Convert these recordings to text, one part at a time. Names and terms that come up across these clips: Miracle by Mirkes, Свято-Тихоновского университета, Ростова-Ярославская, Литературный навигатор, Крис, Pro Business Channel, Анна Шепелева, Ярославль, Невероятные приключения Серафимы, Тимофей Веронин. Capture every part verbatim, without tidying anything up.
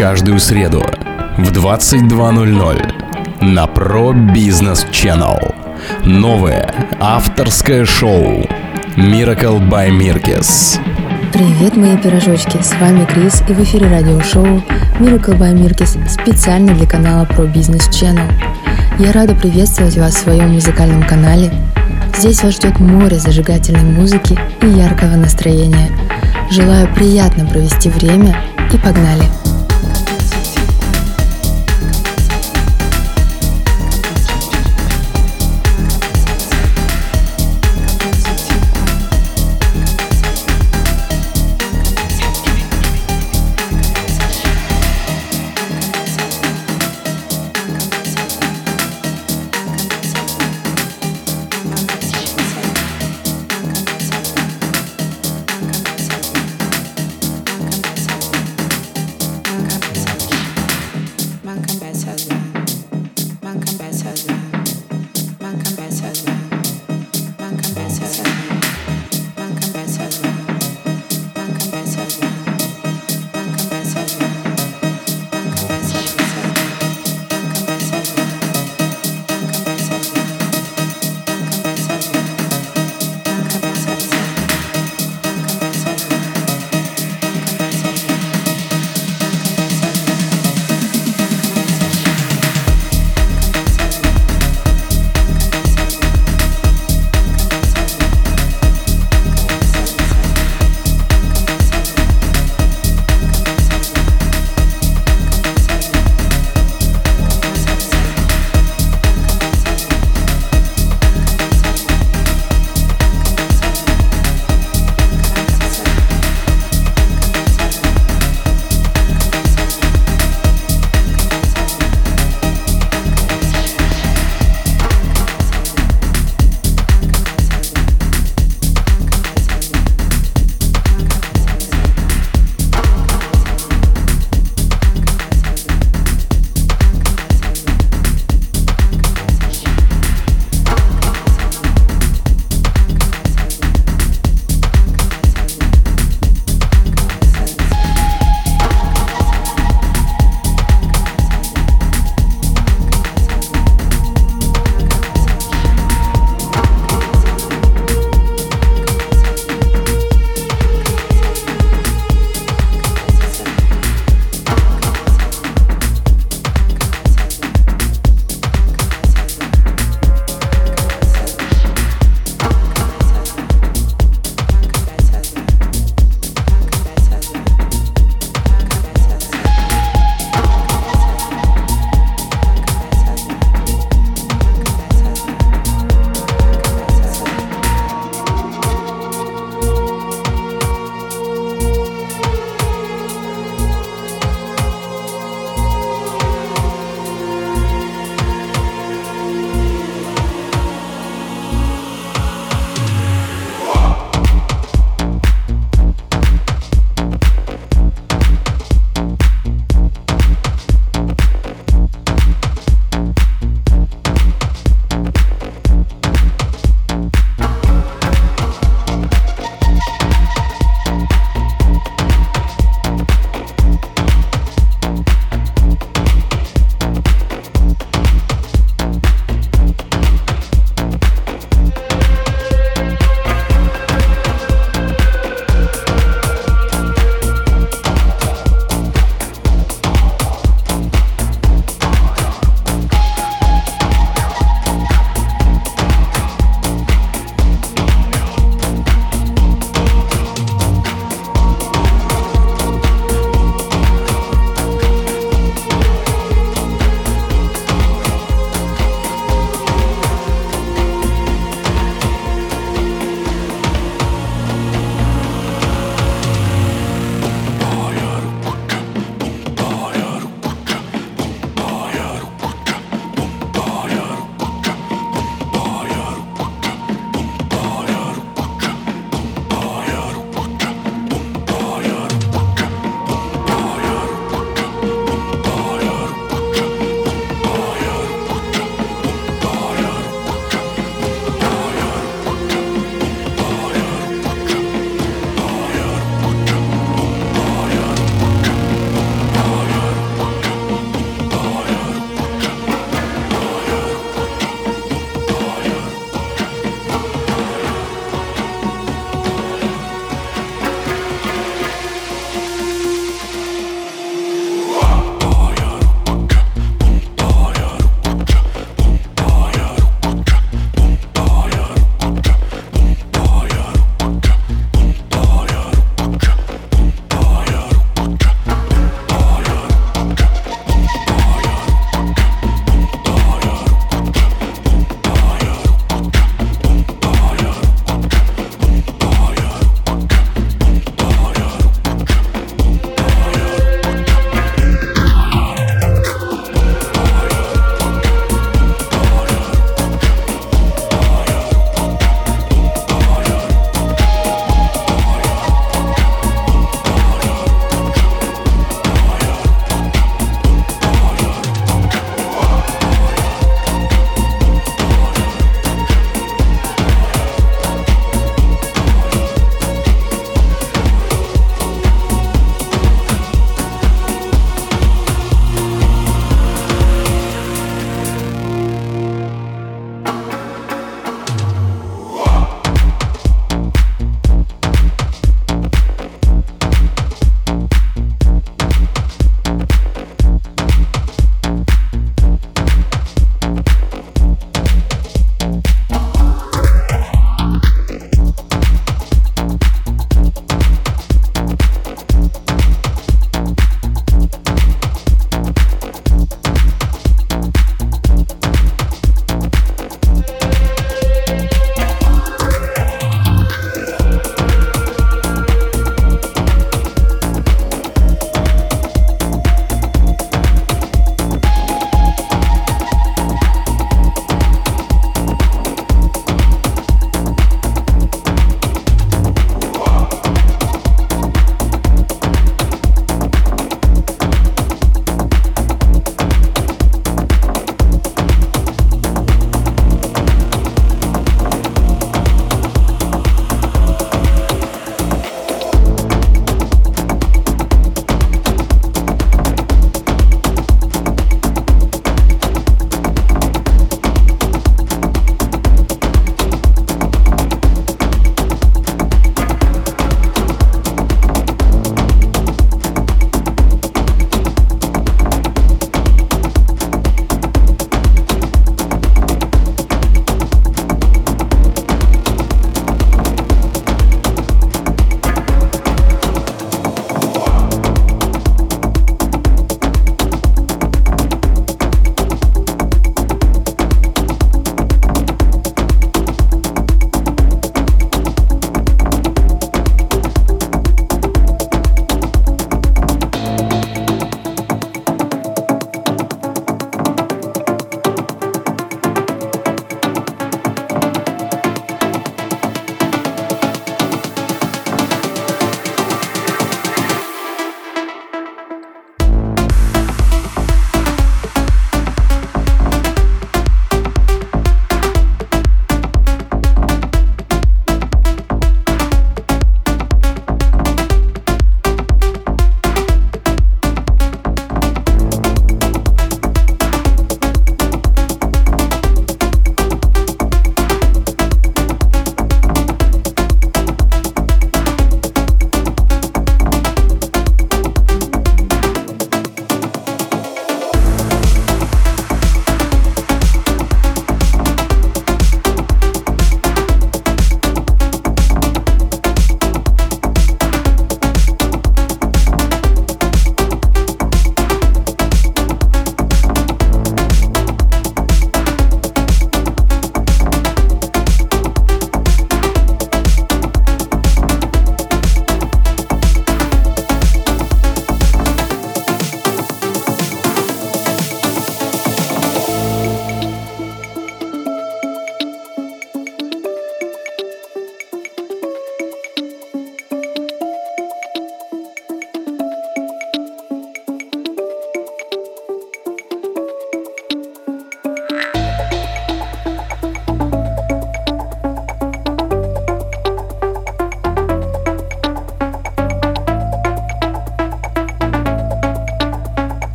каждую среду в двадцать два ноль ноль на Pro Business Channel. Новое авторское шоу Miracle by Mirkes. Привет, мои пирожочки, с вами Крис, и в эфире радиошоу Miracle by Mirkes специально для канала Pro Business Channel. Я рада приветствовать вас в своем музыкальном канале. Здесь вас ждет море зажигательной музыки и яркого настроения. Желаю приятно провести время и погнали!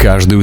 каждую